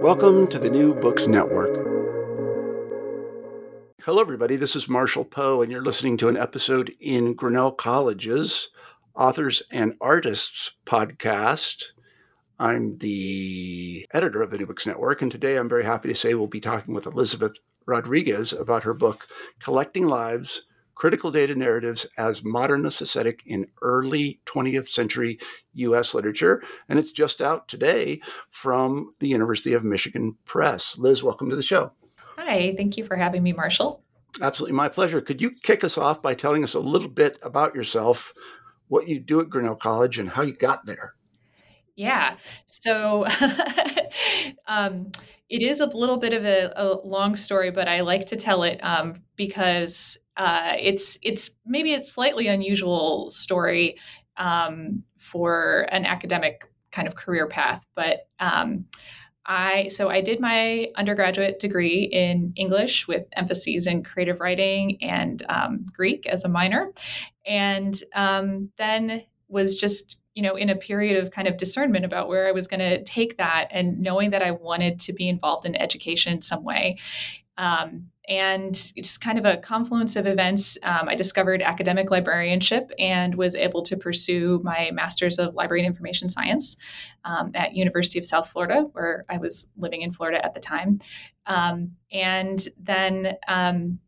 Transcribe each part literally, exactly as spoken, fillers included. Welcome to the New Books Network. Hello, everybody. This is Marshall Poe, and you're listening to an episode in Grinnell College's Authors and Artists podcast. I'm the editor of the New Books Network, and today I'm very happy to say we'll be talking with Elizabeth Rodriguez about her book, Collecting Lives, Critical Data Narratives as Modernist Aesthetic in Early twentieth Century U S Literature. And it's just out today from the University of Michigan Press. Liz, welcome to the show. Hi, thank you for having me, Marshall. Absolutely, my pleasure. Could you kick us off by telling us a little bit about yourself, what you do at Grinnell College, and how you got there? Yeah, so um, it is a little bit of a, a long story, but I like to tell it um, because Uh, it's it's maybe a slightly unusual story um, for an academic kind of career path, but um, I so I did my undergraduate degree in English with emphases in creative writing and um, Greek as a minor, and um, then was just you know in a period of kind of discernment about where I was going to take that, and knowing that I wanted to be involved in education in some way. Um, and just kind of a confluence of events, um, I discovered academic librarianship and was able to pursue my master's of library and information science um, at University of South Florida, where I was living in Florida at the time. Um, and then um,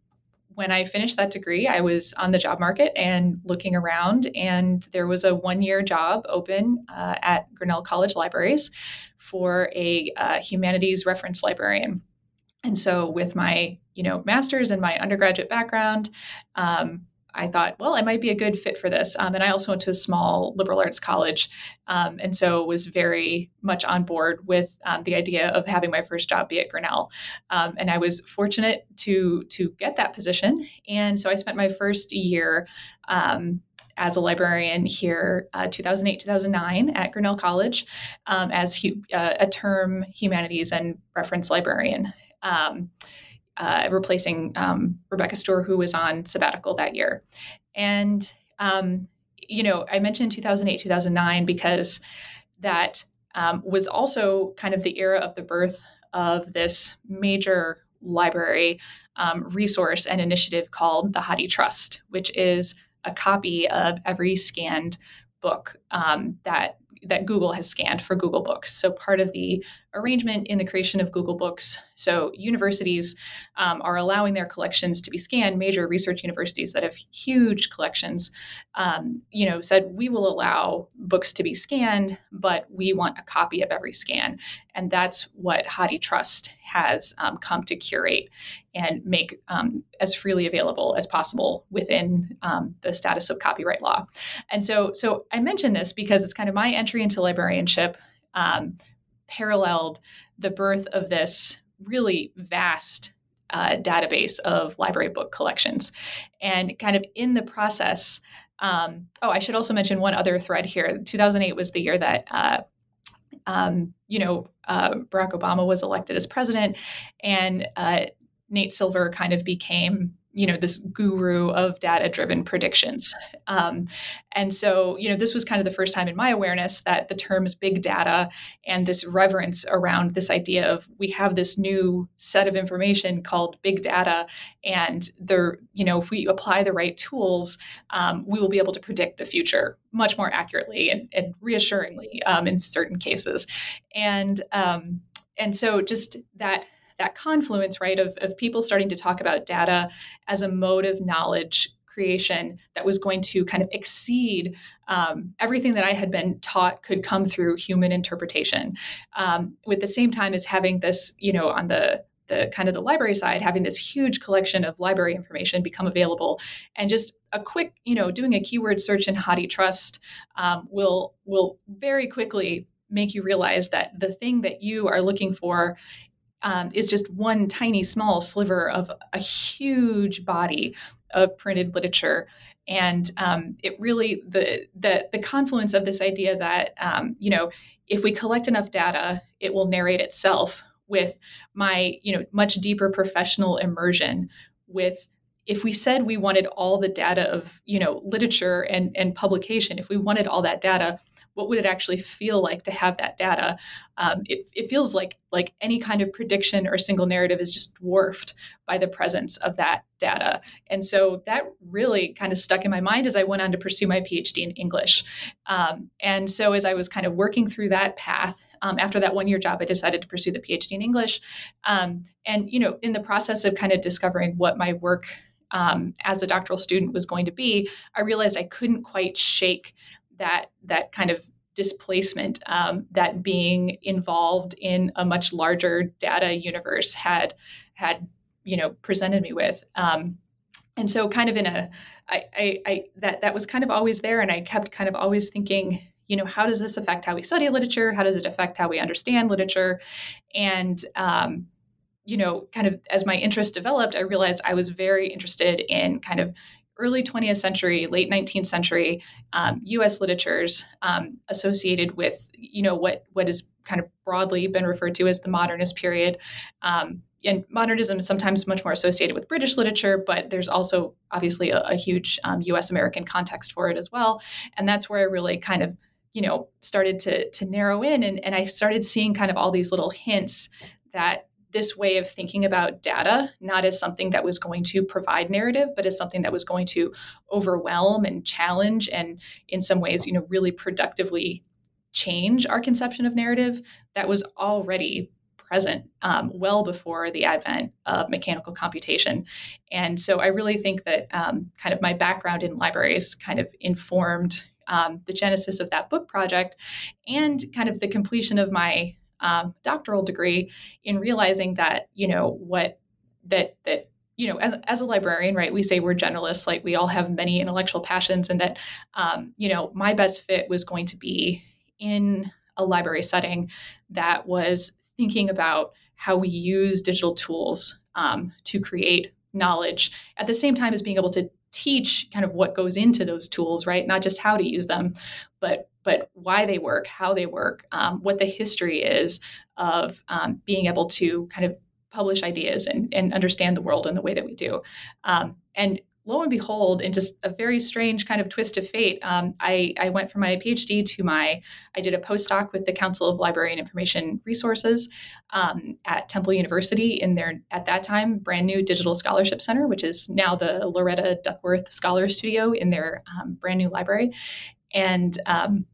when I finished that degree, I was on the job market and looking around, and there was a one-year job open uh, at Grinnell College Libraries for a uh, humanities reference librarian. And so with my, you know, master's and my undergraduate background, um, I thought, well, I might be a good fit for this. Um, and I also went to a small liberal arts college. Um, and so was very much on board with um, the idea of having my first job be at Grinnell. Um, and I was fortunate to to get that position. And so I spent my first year um as a librarian here, uh, two thousand eight, two thousand nine at Grinnell College um, as hu- uh, a term humanities and reference librarian, um, uh, replacing um, Rebecca Sturr, who was on sabbatical that year. And, um, you know, I mentioned two thousand eight, two thousand nine because that um, was also kind of the era of the birth of this major library um, resource and initiative called the Hathi Trust, which is a copy of every scanned book um, that that Google has scanned for Google Books. So part of the arrangement in the creation of Google Books, so universities um, are allowing their collections to be scanned. Major research universities that have huge collections, um, you know, said we will allow books to be scanned, but we want a copy of every scan. And that's what Hathi Trust has um, come to curate and make um, as freely available as possible within um, the status of copyright law. And so, so I mention this because it's kind of my entry into librarianship um, paralleled the birth of this really vast uh, database of library book collections. And kind of in the process, um, oh, I should also mention one other thread here. two thousand eight was the year that uh, um, you know uh, Barack Obama was elected as president, and uh, Nate Silver kind of became, you know, this guru of data-driven predictions. Um, and so, you know, this was kind of the first time in my awareness that the terms big data and this reverence around this idea of we have this new set of information called big data, and the, you know, if we apply the right tools, um, we will be able to predict the future much more accurately and, and reassuringly um, in certain cases. And um, and so just that that confluence, right, of, of people starting to talk about data as a mode of knowledge creation that was going to kind of exceed um, everything that I had been taught could come through human interpretation. Um, with the same time as having this, you know, on the the kind of the library side, having this huge collection of library information become available, and just a quick, you know, doing a keyword search in Hathi Trust um, will will very quickly make you realize that the thing that you are looking for Um, is just one tiny small sliver of a huge body of printed literature. And um, it really, the, the the confluence of this idea that, um, you know, if we collect enough data, it will narrate itself, with my, you know, much deeper professional immersion with, if we said we wanted all the data of, you know, literature and, and publication, if we wanted all that data, what would it actually feel like to have that data? Um, it, it feels like like any kind of prediction or single narrative is just dwarfed by the presence of that data. And so that really kind of stuck in my mind as I went on to pursue my PhD in English. Um, and so as I was kind of working through that path, Um, after that one-year job, I decided to pursue the PhD in English. Um, and, you know, in the process of kind of discovering what my work um, as a doctoral student was going to be, I realized I couldn't quite shake that that kind of displacement um, that being involved in a much larger data universe had, had you know, presented me with. Um, and so kind of in a, I, I, I that that was kind of always there, and I kept kind of always thinking, you know, how does this affect how we study literature? How does it affect how we understand literature? And, um, you know, kind of as my interest developed, I realized I was very interested in kind of early twentieth century, late nineteenth century um, U S literatures um, associated with, you know, what what is kind of broadly been referred to as the modernist period. Um, and modernism is sometimes much more associated with British literature, but there's also obviously a, a huge um, U S American context for it as well. And that's where I really kind of you know, started to to narrow in, and, and I started seeing kind of all these little hints that this way of thinking about data, not as something that was going to provide narrative, but as something that was going to overwhelm and challenge and in some ways, you know, really productively change our conception of narrative, that was already present um, well before the advent of mechanical computation. And so I really think that um, kind of my background in libraries kind of informed Um, the genesis of that book project and kind of the completion of my um, doctoral degree in realizing that, you know, what that, that, you know, as, as a librarian, right, we say we're generalists, like we all have many intellectual passions, and that, um, you know, my best fit was going to be in a library setting that was thinking about how we use digital tools um, to create knowledge at the same time as being able to teach kind of what goes into those tools, right? Not just how to use them, but but why they work, how they work, um, what the history is of um, being able to kind of publish ideas and, and understand the world in the way that we do. Um, and lo and behold, in just a very strange kind of twist of fate, um, I, I went from my PhD to my, I did a postdoc with the Council of Library and Information Resources um, at Temple University in their, at that time, brand new Digital Scholarship Center, which is now the Loretta Duckworth Scholar Studio in their um, brand new library. And um,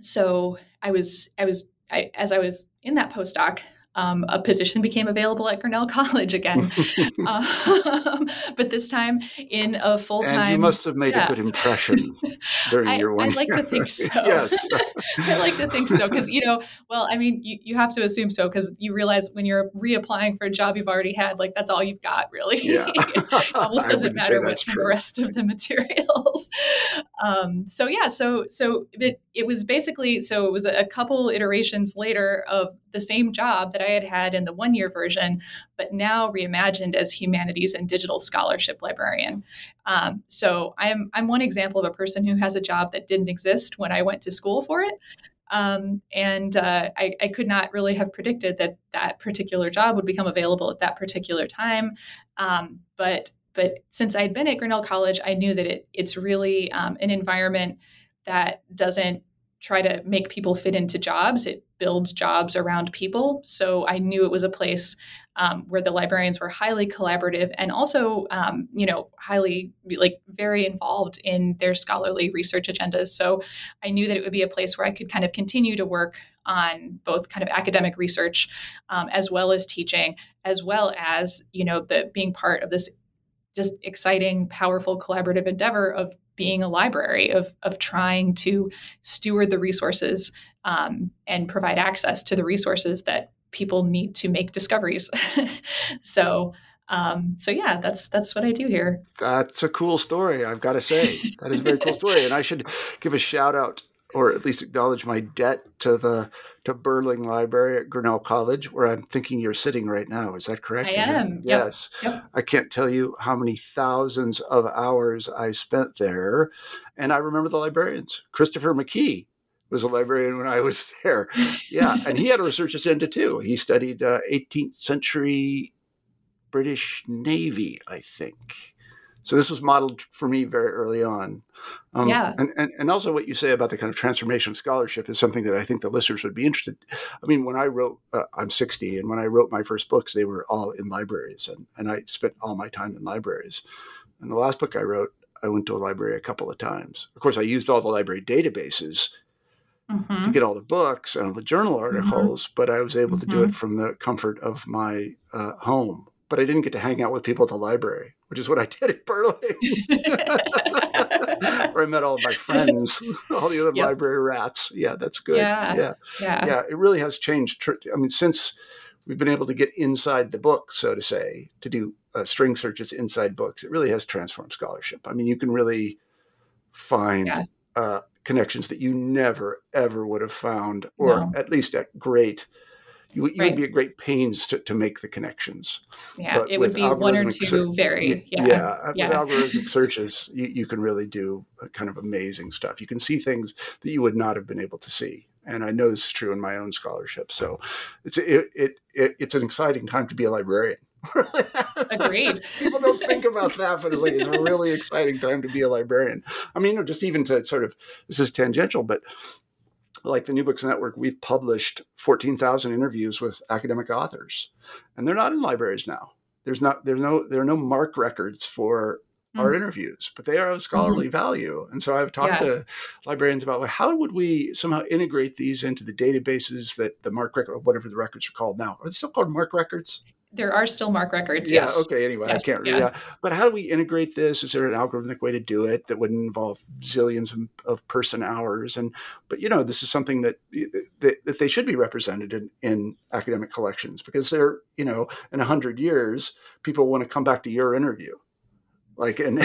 so I was, I was, I, as I was in that postdoc, Um, a position became available at Grinnell College again, um, but this time in a full-time. And you must have made yeah. a good impression during I, your one. I'd like to think so. Yes, I like to think so because you know, well, I mean, you, you have to assume so because you realize when you're reapplying for a job you've already had, like that's all you've got, really. Yeah. It almost doesn't matter what's true. The rest of the materials. Um, so yeah, so so it it was basically so it was a couple iterations later of the same job that I had had in the one-year version, but now reimagined as humanities and digital scholarship librarian. Um, so I'm I'm one example of a person who has a job that didn't exist when I went to school for it. Um, and uh, I, I could not really have predicted that that particular job would become available at that particular time. Um, but but since I'd been at Grinnell College, I knew that it it's really um, an environment that doesn't try to make people fit into jobs. It builds jobs around people. So I knew it was a place um, where the librarians were highly collaborative and also, um, you know, highly like very involved in their scholarly research agendas. So I knew that it would be a place where I could kind of continue to work on both kind of academic research um, as well as teaching, as well as, you know, the being part of this just exciting, powerful, collaborative endeavor of being a library, of of trying to steward the resources um, and provide access to the resources that people need to make discoveries. so, um, so yeah, that's that's what I do here. That's a cool story, I've got to say. That is a very cool story, and I should give a shout out, or at least acknowledge my debt to the to Burling Library at Grinnell College, where I'm thinking you're sitting right now. Is that correct? I am. Yes. Yep. Yep. I can't tell you how many thousands of hours I spent there. And I remember the librarians. Christopher McKee was a librarian when I was there. Yeah. And he had a research agenda too. He studied uh, eighteenth century British Navy, I think. So this was modeled for me very early on. Um, yeah. And, and, and also what you say about the kind of transformation of scholarship is something that I think the listeners would be interested in. I mean, when I wrote, uh, I'm sixty, and when I wrote my first books, they were all in libraries, and, and I spent all my time in libraries. And the last book I wrote, I went to a library a couple of times. Of course, I used all the library databases mm-hmm. to get all the books and all the journal articles, mm-hmm. but I was able mm-hmm. to do it from the comfort of my uh, home. But I didn't get to hang out with people at the library, which is what I did at Burling, where I met all of my friends, all the other yep. library rats. Yeah, that's good. Yeah. Yeah. Yeah. Yeah, it really has changed. I mean, since we've been able to get inside the book, so to say, to do uh, string searches inside books, it really has transformed scholarship. I mean, you can really find yeah. uh, connections that you never, ever would have found, or no. at least at great You, you right. would be at great pains to, to make the connections. Yeah, but it would be one or two ser- very, yeah. Yeah, yeah. With algorithmic searches, you, you can really do kind of amazing stuff. You can see things that you would not have been able to see. And I know this is true in my own scholarship. So it's it, it, it it's an exciting time to be a librarian. Agreed. People don't think about that, but it's like it's a really exciting time to be a librarian. I mean, you know, just even to sort of, this is tangential, but like the New Books Network, we've published fourteen thousand interviews with academic authors, and they're not in libraries now. There's not, there's no, there are no MARC records for mm. our interviews, but they are of scholarly mm. value. And so I've talked yeah. to librarians about, well, how would we somehow integrate these into the databases that the MARC record, or whatever the records are called now, are they still called MARC records? There are still MARC records, yeah, yes. Okay, anyway, yes, I can't read yeah. that. But how do we integrate this? Is there an algorithmic way to do it that wouldn't involve zillions of, of person hours? And But, you know, this is something that, that, that they should be represented in, in academic collections, because they're, you know, in one hundred years, people want to come back to your interview. Like, and...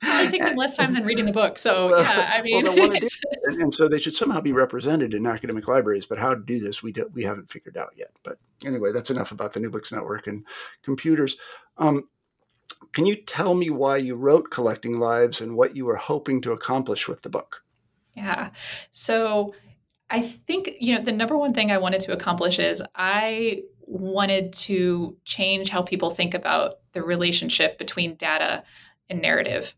Probably take them less time than reading the book. So, yeah, I mean. Well, and, and so they should somehow be represented in academic libraries, but how to do this, we do, we haven't figured out yet. But anyway, that's enough about the New Books Network and computers. Um, can you tell me why you wrote Collecting Lives and what you were hoping to accomplish with the book? Yeah. So I think, you know, the number one thing I wanted to accomplish is I wanted to change how people think about the relationship between data and narrative,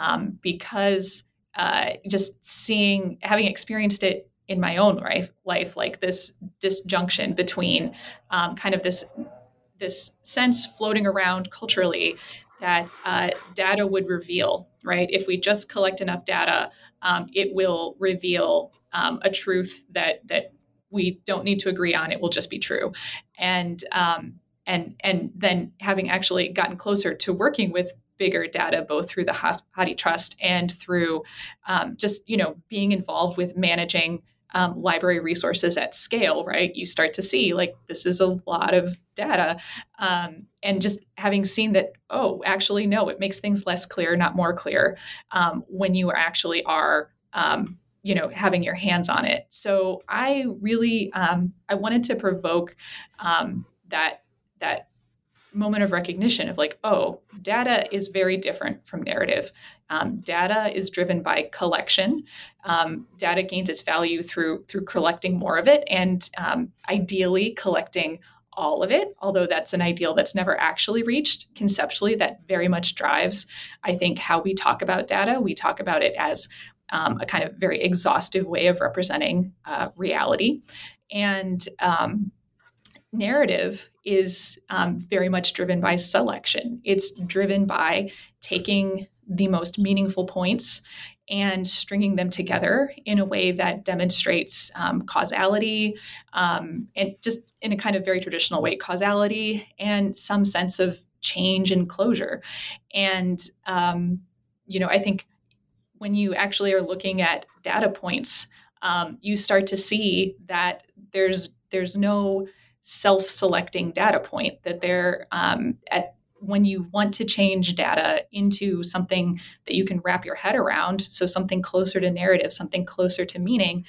um, because uh, just seeing, having experienced it in my own life, life like this disjunction between um, kind of this this sense floating around culturally that uh, data would reveal, right? If we just collect enough data, um, it will reveal um, a truth that that we don't need to agree on. It will just be true, and um, and and then having actually gotten closer to working with bigger data, both through the Hathi Trust and through um, just, you know, being involved with managing um, library resources at scale, right? You start to see like, this is a lot of data. Um, and just having seen that, oh, actually, no, it makes things less clear, not more clear um, when you actually are, um, you know, having your hands on it. So I really, um, I wanted to provoke um, that, that, moment of recognition of like, oh, data is very different from narrative. Um, data is driven by collection. Um, data gains its value through through collecting more of it, and um, ideally collecting all of it, although that's an ideal that's never actually reached. Conceptually, that very much drives, I think, how we talk about data. We talk about it as um, a kind of very exhaustive way of representing uh, reality. And um narrative is um, very much driven by selection. It's driven by taking the most meaningful points and stringing them together in a way that demonstrates um, causality um, and just in a kind of very traditional way, causality and some sense of change and closure. And, um, you know, I think when you actually are looking at data points, um, you start to see that there's there's no self-selecting data point, that they're um, at when you want to change data into something that you can wrap your head around, so something closer to narrative, something closer to meaning,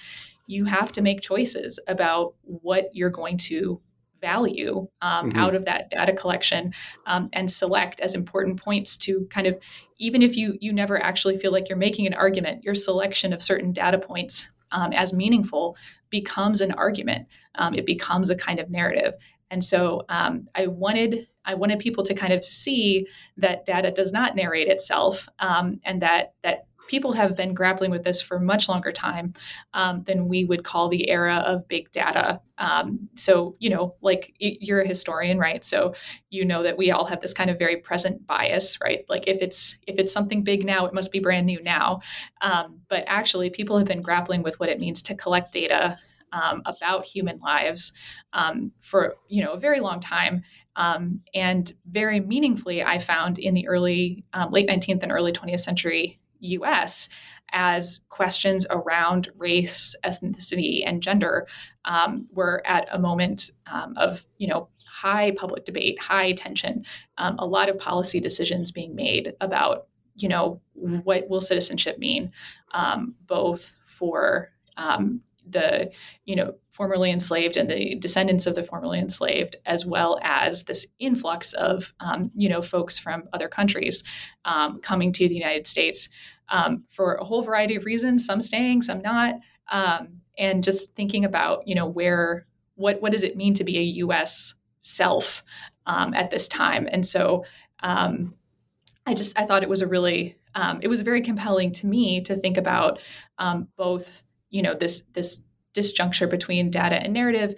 you have to make choices about what you're going to value um, mm-hmm. out of that data collection um, and select as important points to kind of, even if you you never actually feel like you're making an argument, your selection of certain data points Um, as meaningful becomes an argument. Um, it becomes a kind of narrative. And so um, I wanted I wanted people to kind of see that data does not narrate itself, um, and that that people have been grappling with this for much longer time um, than we would call the era of big data. Um, so, you know, like you're a historian, right? So, you know that we all have this kind of very present bias, right? Like if it's if it's something big now, it must be brand new now. Um, but actually, people have been grappling with what it means to collect data Um, about human lives um, for, you know, a very long time. Um, and very meaningfully, I found in the early, um, late nineteenth and early twentieth century U S, as questions around race, ethnicity, and gender um, were at a moment um, of, you know, high public debate, high tension, um, a lot of policy decisions being made about, you know, what will citizenship mean, um, both for um, the, you know, formerly enslaved and the descendants of the formerly enslaved, as well as this influx of, um, you know, folks from other countries um, coming to the United States um, for a whole variety of reasons, some staying, some not. Um, and just thinking about, you know, where, what, what does it mean to be a U S self um, at this time? And so um, I just, I thought it was a really, um, it was very compelling to me to think about um, both, you know, this this disjuncture between data and narrative,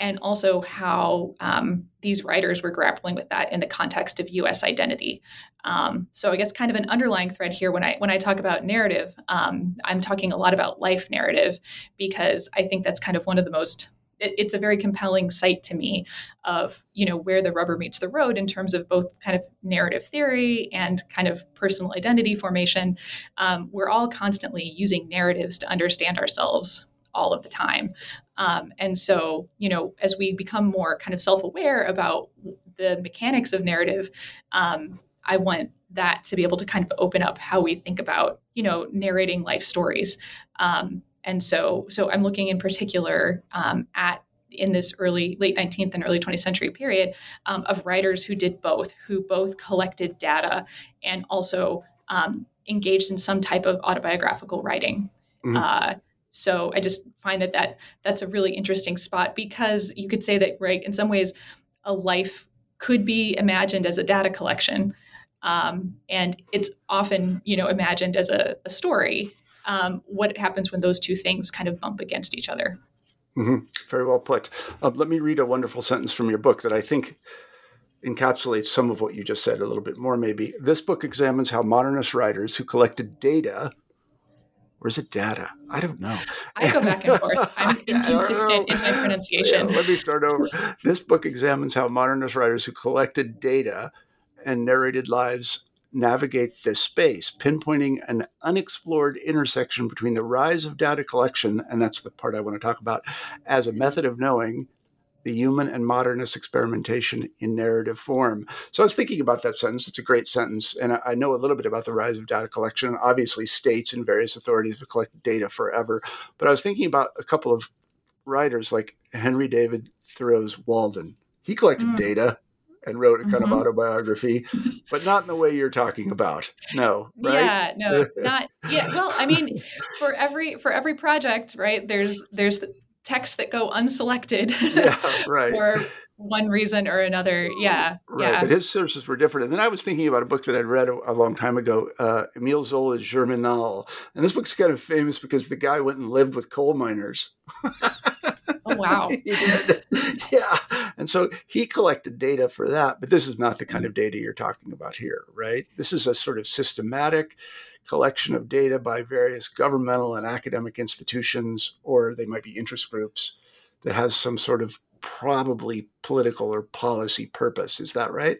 and also how um, these writers were grappling with that in the context of U S identity. Um, so I guess kind of an underlying thread here when I when I talk about narrative, um, I'm talking a lot about life narrative, because I think that's kind of one of the most, it, it's a very compelling sight to me of, you know, where the rubber meets the road in terms of both kind of narrative theory and kind of personal identity formation. Um, we're all constantly using narratives to understand ourselves all of the time. Um, and so, you know, as we become more kind of self-aware about the mechanics of narrative, um, I want that to be able to kind of open up how we think about, you know, narrating life stories. Um, and so, so I'm looking in particular um, at in this early, late nineteenth and early twentieth century period um, of writers who did both, who both collected data and also um, engaged in some type of autobiographical writing. Mm-hmm. Uh, So I just find that, that that's a really interesting spot, because you could say that, right, in some ways, a life could be imagined as a data collection. Um, and it's often, you know, imagined as a, a story. Um, what happens when those two things kind of bump against each other? Mm-hmm. Very well put. Uh, let me read a wonderful sentence from your book that I think encapsulates some of what you just said a little bit more, maybe. This book examines how modernist writers who collected data... Or is it data? I don't know. I go back and forth. I'm inconsistent in my pronunciation. Yeah, let me start over. This book examines how modernist writers who collected data and narrated lives navigate this space, pinpointing an unexplored intersection between the rise of data collection, and that's the part I want to talk about, as a method of knowing, the human and modernist experimentation in narrative form. So I was thinking about that sentence. It's a great sentence. And I know a little bit about the rise of data collection. Obviously, states and various authorities have collected data forever. But I was thinking about a couple of writers like Henry David Thoreau's Walden. He collected mm. data and wrote a kind mm-hmm. of autobiography, but not in the way you're talking about. No, right? Yeah, no, not. Yeah, well, I mean, for every for every project, right, there's there's... the, texts that go unselected yeah, right. for one reason or another. Yeah. Right. Yeah. But his sources were different. And then I was thinking about a book that I'd read a, a long time ago, uh, Emile Zola's Germinal. And this book's kind of famous because the guy went and lived with coal miners. Oh, wow. Yeah. And so he collected data for that. But this is not the kind of data you're talking about here, right? This is a sort of systematic collection of data by various governmental and academic institutions, or they might be interest groups, that has some sort of probably political or policy purpose. Is that right?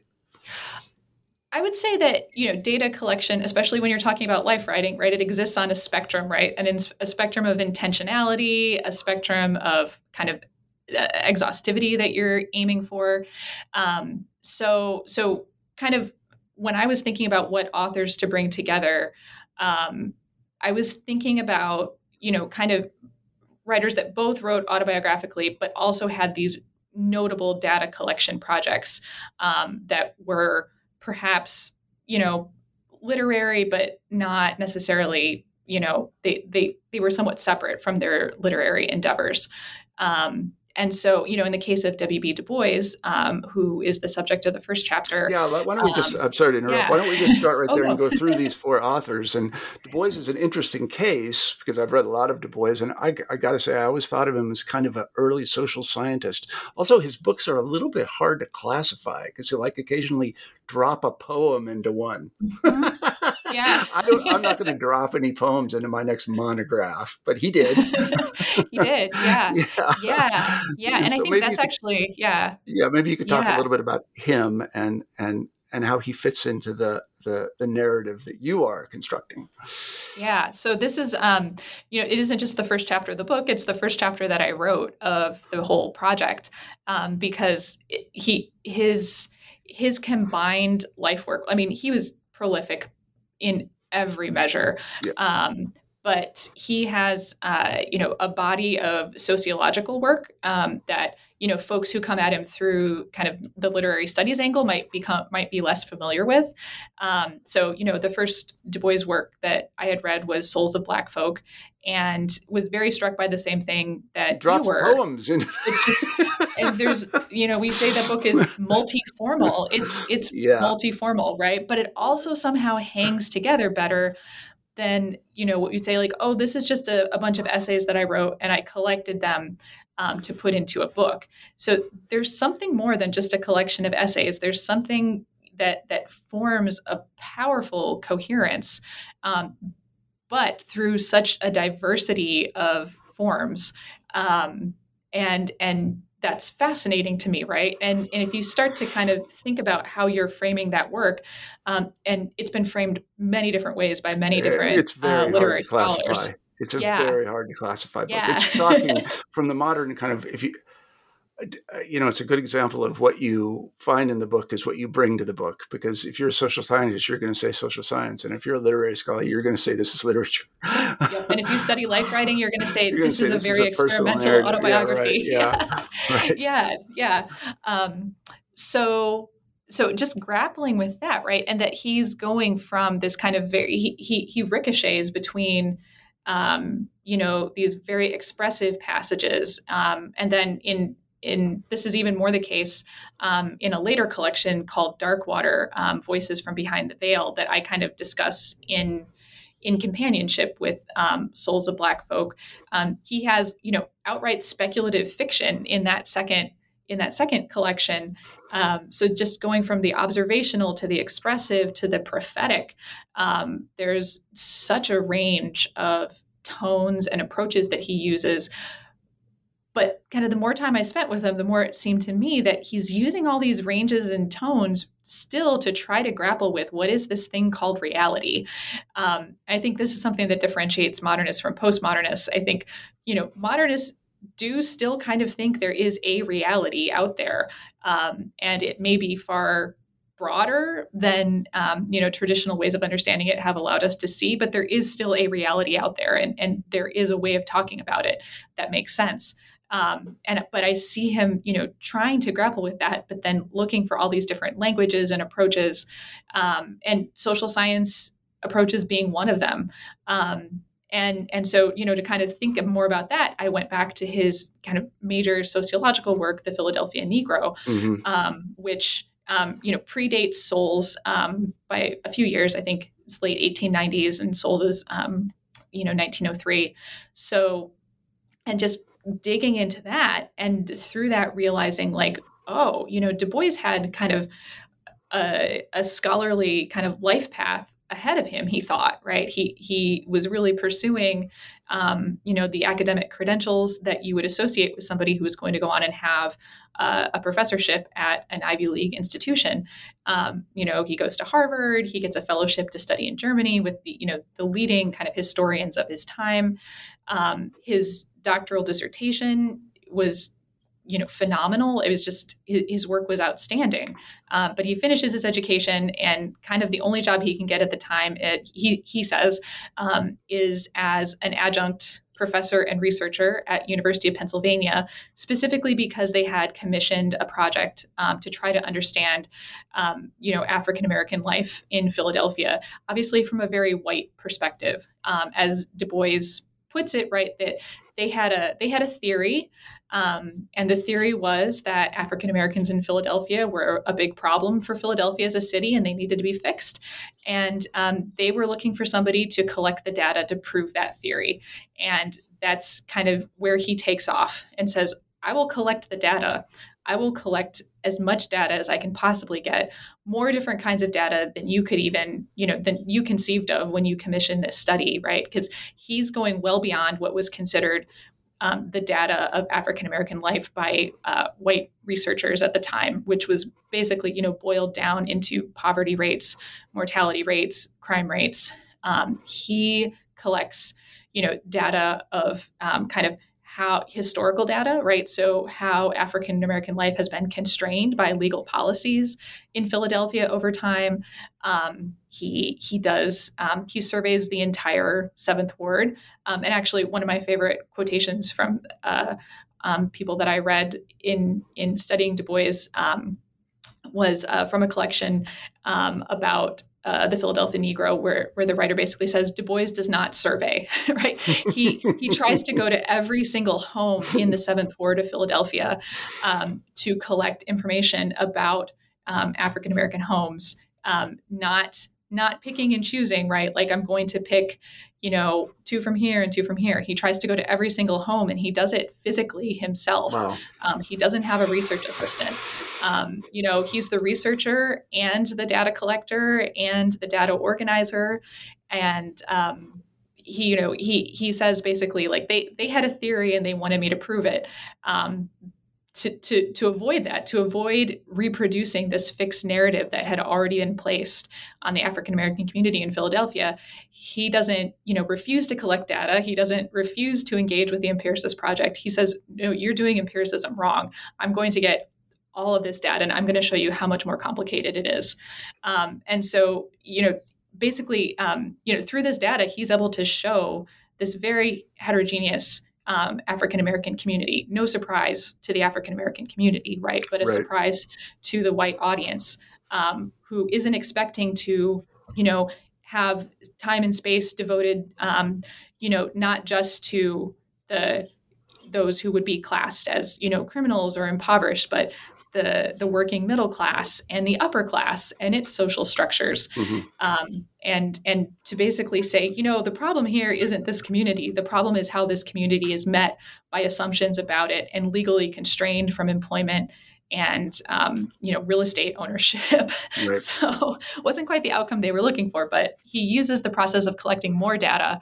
I would say that, you know, data collection, especially when you're talking about life writing, right, it exists on a spectrum, right? And in a spectrum of intentionality, a spectrum of kind of exhaustivity that you're aiming for. Um, so, so kind of when I was thinking about what authors to bring together, um, I was thinking about, you know, kind of writers that both wrote autobiographically, but also had these notable data collection projects um, that were perhaps, you know, literary, but not necessarily, you know, they, they, they were somewhat separate from their literary endeavors. Um, And so, you know, in the case of W B. Du Bois, um, who is the subject of the first chapter. Yeah, why don't we just, um, I'm sorry to interrupt, yeah. why don't we just start right oh, there no. and go through these four authors. And Du Bois is an interesting case because I've read a lot of Du Bois, and I, I got to say, I always thought of him as kind of an early social scientist. Also, his books are a little bit hard to classify because he'll like occasionally drop a poem into one. Yeah. I don't, I'm not going to drop any poems into my next monograph, but he did. He did. Yeah. Yeah. Yeah. yeah. And, and so I think that's could, actually, yeah. Yeah. Maybe you could talk yeah. a little bit about him and, and, and how he fits into the, the, the narrative that you are constructing. Yeah. So this is, um, you know, it isn't just the first chapter of the book. It's the first chapter that I wrote of the whole project, um, because it, he, his, his combined life work. I mean, he was prolific in every measure. Yeah. Um, but he has, uh, you know, a body of sociological work um, that, you know, folks who come at him through kind of the literary studies angle might become, might be less familiar with. Um, so, you know, the first Du Bois work that I had read was Souls of Black Folk, and was very struck by the same thing that Drop you were. Poems in- it's just, and there's, you know, we say that book is multi-formal. It's, it's yeah. multi-formal, right? But it also somehow hangs together better than, you know, what you'd say like, oh, this is just a, a bunch of essays that I wrote and I collected them um, to put into a book. So there's something more than just a collection of essays. There's something that, that forms a powerful coherence, um, but through such a diversity of forms. Um, and, and that's fascinating to me, right? And, and if you start to kind of think about how you're framing that work, um, and it's been framed many different ways by many different it's very uh, literary hard to scholars. It's a yeah. very hard to classify, but yeah. it's shocking from the modern kind of, if you, you know, it's a good example of what you find in the book is what you bring to the book. Because if you're a social scientist, you're going to say social science. And if you're a literary scholar, you're going to say this is literature. Yep. And if you study life writing, you're going to say this is a very experimental autobiography. Yeah, right. Yeah. yeah. Um, so... So just grappling with that, right? And that he's going from this kind of very, he he, he ricochets between, um, you know, these very expressive passages. Um, and then in, in this is even more the case um, in a later collection called Darkwater, um, Voices from Behind the Veil, that I kind of discuss in in companionship with um, Souls of Black Folk. Um, he has, you know, outright speculative fiction in that second in that second collection. Um, so just going from the observational to the expressive to the prophetic, um, there's such a range of tones and approaches that he uses. But kind of the more time I spent with him, the more it seemed to me that he's using all these ranges and tones still to try to grapple with what is this thing called reality. Um, I think this is something that differentiates modernists from postmodernists. I think, you know, modernists do still kind of think there is a reality out there. Um, and it may be far broader than, um, you know, traditional ways of understanding it have allowed us to see, but there is still a reality out there, and, and there is a way of talking about it that makes sense. Um, and, but I see him, you know, trying to grapple with that, but then looking for all these different languages and approaches, um, and social science approaches being one of them. Um, And and so, you know, to kind of think more about that, I went back to his kind of major sociological work, The Philadelphia Negro, mm-hmm. um, which, um, you know, predates Souls um, by a few years. I think it's late eighteen nineties, and Souls is, um, you know, nineteen oh three. So, and just digging into that, and through that realizing like, oh, you know, Du Bois had kind of a, a scholarly kind of life path ahead of him, he thought, right? He he was really pursuing, um, you know, the academic credentials that you would associate with somebody who was going to go on and have uh, a professorship at an Ivy League institution. Um, you know, he goes to Harvard, he gets a fellowship to study in Germany with the, you know, the leading kind of historians of his time. Um, his doctoral dissertation was, you know, phenomenal. It was just, his work was outstanding. Um, but he finishes his education, and kind of the only job he can get at the time, it, he he says, um, is as an adjunct professor and researcher at University of Pennsylvania, specifically because they had commissioned a project um, to try to understand, um, you know, African-American life in Philadelphia, obviously from a very white perspective, um, as Du Bois puts it, right, that they had a they had a theory, um, and the theory was that African Americans in Philadelphia were a big problem for Philadelphia as a city, and they needed to be fixed. And um, they were looking for somebody to collect the data to prove that theory. And that's kind of where he takes off and says, I will collect the data. I will collect as much data as I can possibly get, more different kinds of data than you could even, you know, than you conceived of when you commissioned this study, right? Because he's going well beyond what was considered um, the data of African-American life by uh, white researchers at the time, which was basically, you know, boiled down into poverty rates, mortality rates, crime rates. Um, he collects, you know, data of um, kind of how historical data, right? So how African American life has been constrained by legal policies in Philadelphia over time. Um, he he does um, he surveys the entire Seventh Ward, um, and actually one of my favorite quotations from uh, um, people that I read in in studying Du Bois um, was uh, from a collection um, about. Uh, the Philadelphia Negro, where where the writer basically says Du Bois does not survey, right? He he tries to go to every single home in the Seventh Ward of Philadelphia um, to collect information about um, African American homes, um, not not picking and choosing, right? Like I'm going to pick, you know, two from here and two from here. He tries to go to every single home, and he does it physically himself. Wow. Um, he doesn't have a research assistant. Um, you know, he's the researcher and the data collector and the data organizer. And um, he, you know, he he says basically like they they had a theory and they wanted me to prove it. Um, To, to to avoid that, to avoid reproducing this fixed narrative that had already been placed on the African American community in Philadelphia, he doesn't, you know, refuse to collect data. He doesn't refuse to engage with the empiricist project. He says, no, you're doing empiricism wrong. I'm going to get all of this data, and I'm going to show you how much more complicated it is. Um, and so, you know, basically, um, you know, through this data, he's able to show this very heterogeneous Um, African-American community, no surprise to the African-American community, right? But a right. surprise to the white audience um, who isn't expecting to, you know, have time and space devoted, um, you know, not just to the those who would be classed as, you know, criminals or impoverished, but the the working middle class and the upper class and its social structures. Mm-hmm. Um, and and to basically say, you know, the problem here isn't this community. The problem is how this community is met by assumptions about it and legally constrained from employment and, um, you know, real estate ownership. Right. So wasn't quite the outcome they were looking for, but he uses the process of collecting more data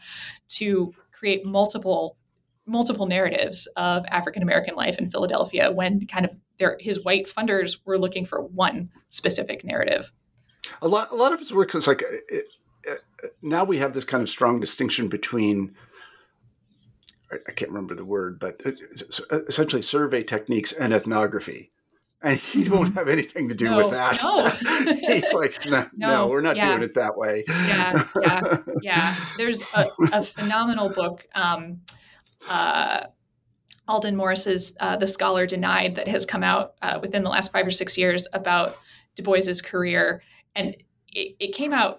to create multiple multiple narratives of African-American life in Philadelphia when kind of their, his white funders were looking for one specific narrative. A lot, a lot of his work is like, it, it, now we have this kind of strong distinction between, I, I can't remember the word, but it, essentially survey techniques and ethnography. And he won't have anything to do no, with that. No. He's like, no, no, no we're not yeah. doing it that way. Yeah, yeah, yeah. There's a, a phenomenal book, um, Uh, Alden Morris's uh, The Scholar Denied that has come out uh, within the last five or six years about Du Bois's career. And it, it came out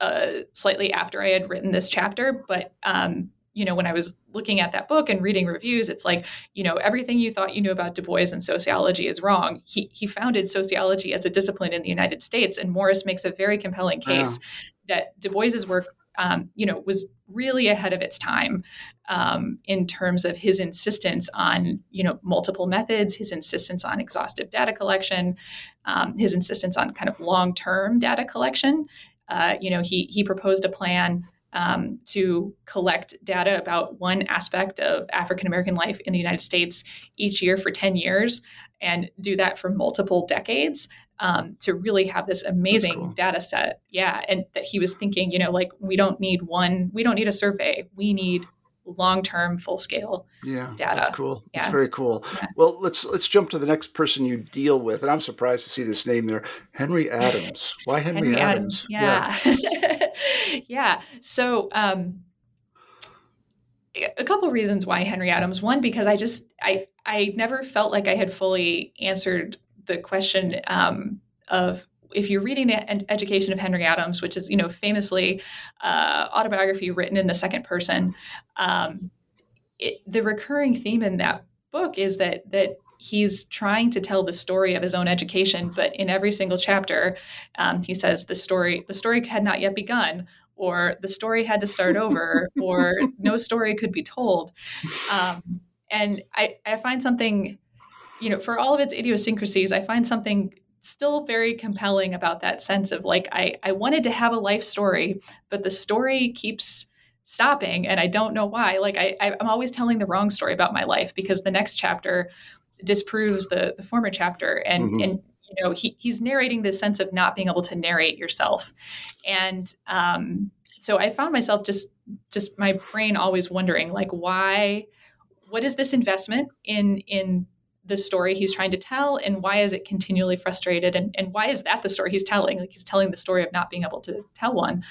uh, slightly after I had written this chapter. But, um, you know, when I was looking at that book and reading reviews, it's like, you know, everything you thought you knew about Du Bois and sociology is wrong. He, he founded sociology as a discipline in the United States. And Morris makes a very compelling case wow. that Du Bois's work Um, you know, was really ahead of its time um, in terms of his insistence on, you know, multiple methods, his insistence on exhaustive data collection, um, his insistence on kind of long-term data collection. Uh, you know, he he proposed a plan um, to collect data about one aspect of African-American life in the United States each year for ten years and do that for multiple decades. Um, to really have this amazing cool. data set. Yeah. And that he was thinking, you know, like we don't need one, we don't need a survey. We need long-term full scale yeah, data. That's cool. Yeah. That's very cool. Yeah. Well, let's, let's jump to the next person you deal with. And I'm surprised to see this name there. Henry Adams. Why Henry, Henry Adams? Adams? Yeah. Yeah. yeah. So, um, a couple reasons why Henry Adams. One, because I just, I, I never felt like I had fully answered the question um, of if you're reading The Education of Henry Adams, which is, you know, famously uh, autobiography written in the second person, um, it, the recurring theme in that book is that that he's trying to tell the story of his own education, but in every single chapter, um, he says the story the story had not yet begun, or the story had to start over, or no story could be told. Um, and I, I find something, you know, for all of its idiosyncrasies, I find something still very compelling about that sense of like, I, I wanted to have a life story, but the story keeps stopping and I don't know why. Like I, I'm always telling the wrong story about my life because the next chapter disproves the, the former chapter. And, mm-hmm. and, you know, he, he's narrating this sense of not being able to narrate yourself. And um, so I found myself just, just my brain always wondering like, why, what is this investment in, in the story he's trying to tell? And why is it continually frustrated? And, and why is that the story he's telling? Like he's telling the story of not being able to tell one.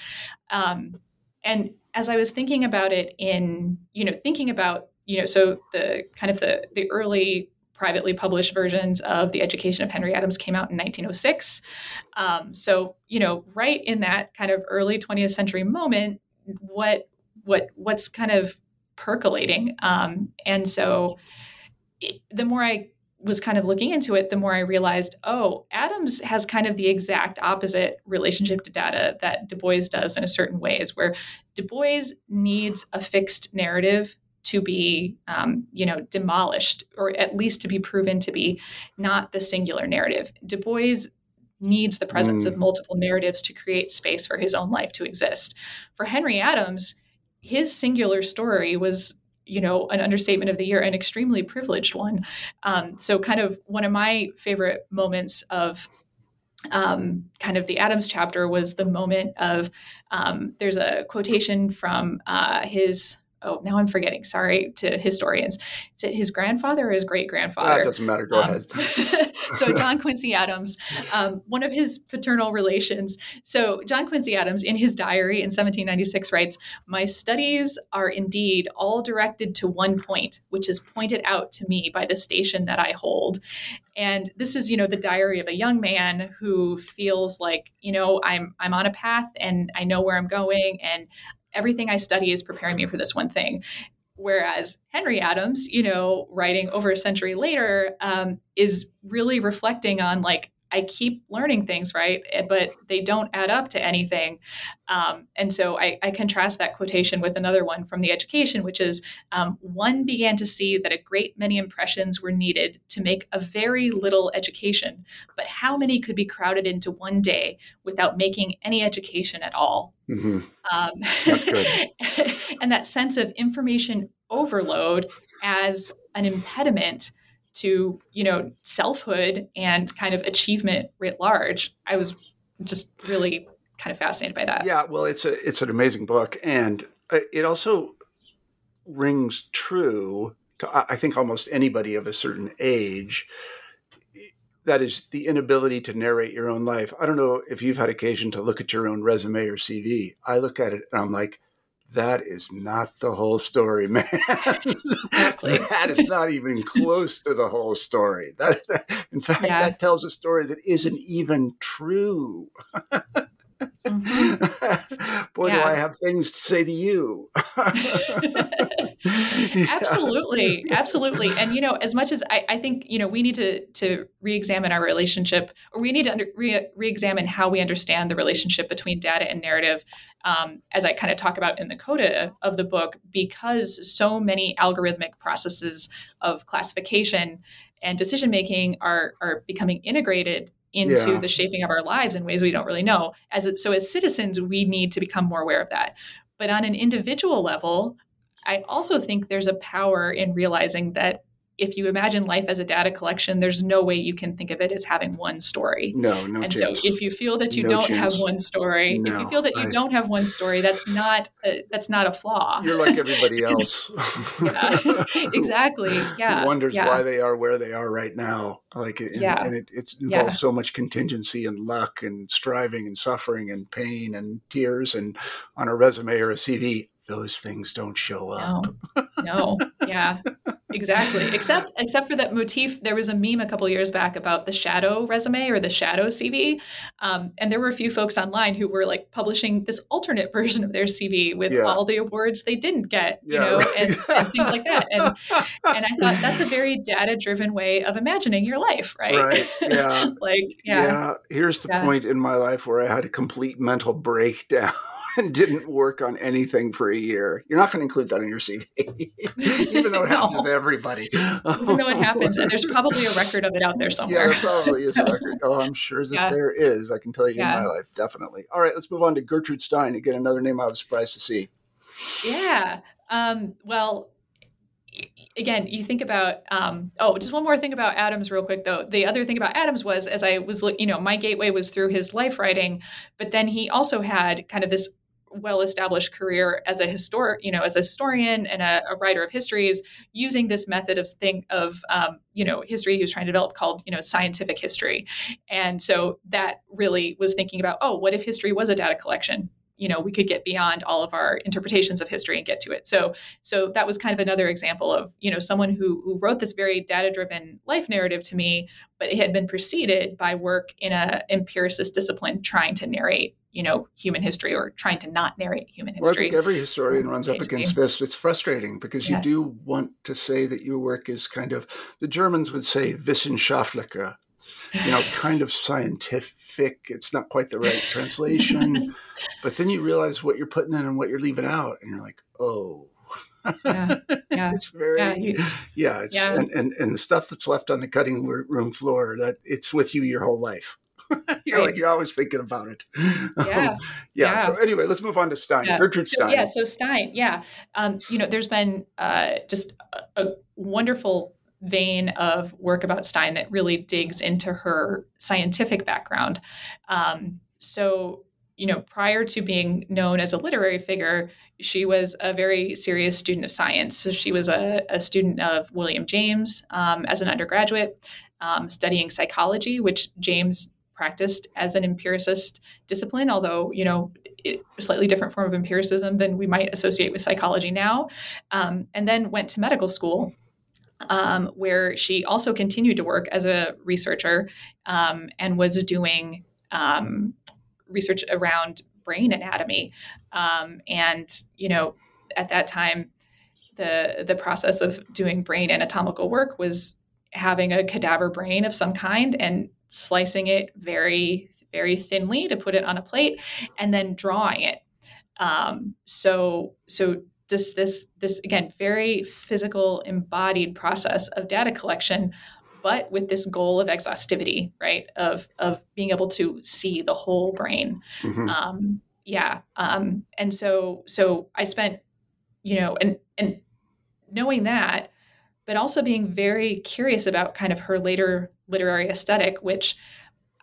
Um, and as I was thinking about it in, you know, thinking about, you know, so the kind of the, the early privately published versions of The Education of Henry Adams came out in nineteen oh six. Um, so, you know, right in that kind of early twentieth century moment, what, what, what's kind of percolating. Um, and so it, the more I was kind of looking into it, the more I realized, oh, Adams has kind of the exact opposite relationship to data that Du Bois does in a certain way, is where Du Bois needs a fixed narrative to be, um, you know, demolished, or at least to be proven to be not the singular narrative. Du Bois needs the presence mm. of multiple narratives to create space for his own life to exist. For Henry Adams, his singular story was, you know, an understatement of the year, an extremely privileged one. Um, so kind of one of my favorite moments of Um, kind of the Adams chapter was the moment of, um, there's a quotation from uh, his, oh, now I'm forgetting, sorry, to historians. Is it his grandfather or his great-grandfather? That doesn't matter, go um, ahead. So John Quincy Adams, um, one of his paternal relations. So John Quincy Adams in his diary in seventeen ninety-six writes, "My studies are indeed all directed to one point, which is pointed out to me by the station that I hold." And this is, you know, the diary of a young man who feels like, you know, I'm I'm on a path and I know where I'm going, and everything I study is preparing me for this one thing. Whereas Henry Adams, you know, writing over a century later, um, is really reflecting on like, I keep learning things, right? But they don't add up to anything. Um, and so I, I contrast that quotation with another one from The Education, which is, um, "One began to see that a great many impressions were needed to make a very little education, but how many could be crowded into one day without making any education at all?" Mm-hmm. Um, That's good. And that sense of information overload as an impediment to, you know, selfhood and kind of achievement writ large. I was just really kind of fascinated by that. Yeah, well, it's a it's an amazing book, and it also rings true to, I think, almost anybody of a certain age. That is the inability to narrate your own life. I don't know if you've had occasion to look at your own resume or C V. I look at it and I'm like, that is not the whole story, man. Exactly. That is not even close to the whole story. That, that in fact, yeah. that tells a story that isn't even true. Mm-hmm. Boy, yeah. do I have things to say to you. Absolutely. Absolutely. And, you know, as much as I, I think, you know, we need to, to re-examine our relationship, or we need to under, re, re-examine how we understand the relationship between data and narrative, um, as I kind of talk about in the coda of the book, because so many algorithmic processes of classification and decision-making are, are becoming integrated into yeah. the shaping of our lives in ways we don't really know. As it, so as citizens, we need to become more aware of that. But on an individual level, I also think there's a power in realizing that if you imagine life as a data collection, there's no way you can think of it as having one story. No, no. And chance. So if you feel that you no don't chance. have one story, no, if you feel that you I... don't have one story, that's not a, that's not a flaw. You're like everybody else. Yeah, exactly. Yeah. Who wonders yeah. why they are where they are right now. Like, and, yeah. and it it's involves yeah. so much contingency and luck and striving and suffering and pain and tears, and on a resume or a C V, those things don't show up. No. no. Yeah. Exactly. Except except for that motif, there was a meme a couple years back about the shadow resume or the shadow C V. Um, and there were a few folks online who were like publishing this alternate version of their C V with yeah. all the awards they didn't get, you yeah, know, right. and, and things like that. And and I thought that's a very data-driven way of imagining your life, right? Right. Yeah. like, yeah. yeah. Here's the yeah. point in my life where I had a complete mental breakdown. And didn't work on anything for a year. You're not going to include that in your C V, even though it no. happens with everybody. Even though it happens, and there's probably a record of it out there somewhere. Yeah, there probably is so, a record. Oh, I'm sure that yeah. there is. I can tell you yeah. in my life, definitely. All right, let's move on to Gertrude Stein. Again, another name I was surprised to see. Yeah. Um, well, again, you think about, um, oh, just one more thing about Adams real quick, though. The other thing about Adams was, as I was, you know, my gateway was through his life writing, but then he also had kind of this well-established career as a historic, you know, as a historian and a, a writer of histories, using this method of thing of, um, you know, history he was trying to develop called, you know, scientific history. And so that really was thinking about, oh, what if history was a data collection? You know, we could get beyond all of our interpretations of history and get to it. So, so that was kind of another example of, you know, someone who who wrote this very data-driven life narrative to me, but it had been preceded by work in a empiricist discipline trying to narrate, you know, human history or trying to not narrate human history. Well, I think every historian runs up against this. It's frustrating because you yeah. do want to say that your work is kind of, the Germans would say Wissenschaftliche, you know, kind of scientific. It's not quite the right translation, but then you realize what you're putting in and what you're leaving out. And you're like, oh, yeah, yeah. it's very, yeah. You, yeah, it's, yeah. And, and, and the stuff that's left on the cutting room floor, that it's with you your whole life. You're right. Like, you're always thinking about it. Yeah. Um, yeah. yeah. So anyway, let's move on to Stein, yeah. Gertrude Stein. So, yeah. So Stein. Yeah. Um, you know, there's been uh, just a, a wonderful vein of work about Stein that really digs into her scientific background. Um, so, you know, prior to being known as a literary figure, she was a very serious student of science. So she was a, a student of William James um, as an undergraduate, um, studying psychology, which James practiced as an empiricist discipline, although, you know, it, a slightly different form of empiricism than we might associate with psychology now, um, and then went to medical school. Um, where she also continued to work as a researcher um, and was doing um, research around brain anatomy. Um, and, you know, at that time, the the process of doing brain anatomical work was having a cadaver brain of some kind and slicing it very, very thinly to put it on a plate and then drawing it. Um, so, so This, this, this again, very physical, embodied process of data collection, but with this goal of exhaustivity, right? Of of being able to see the whole brain, mm-hmm. um, yeah. Um, and so, so I spent, you know, and and knowing that, but also being very curious about kind of her later literary aesthetic, which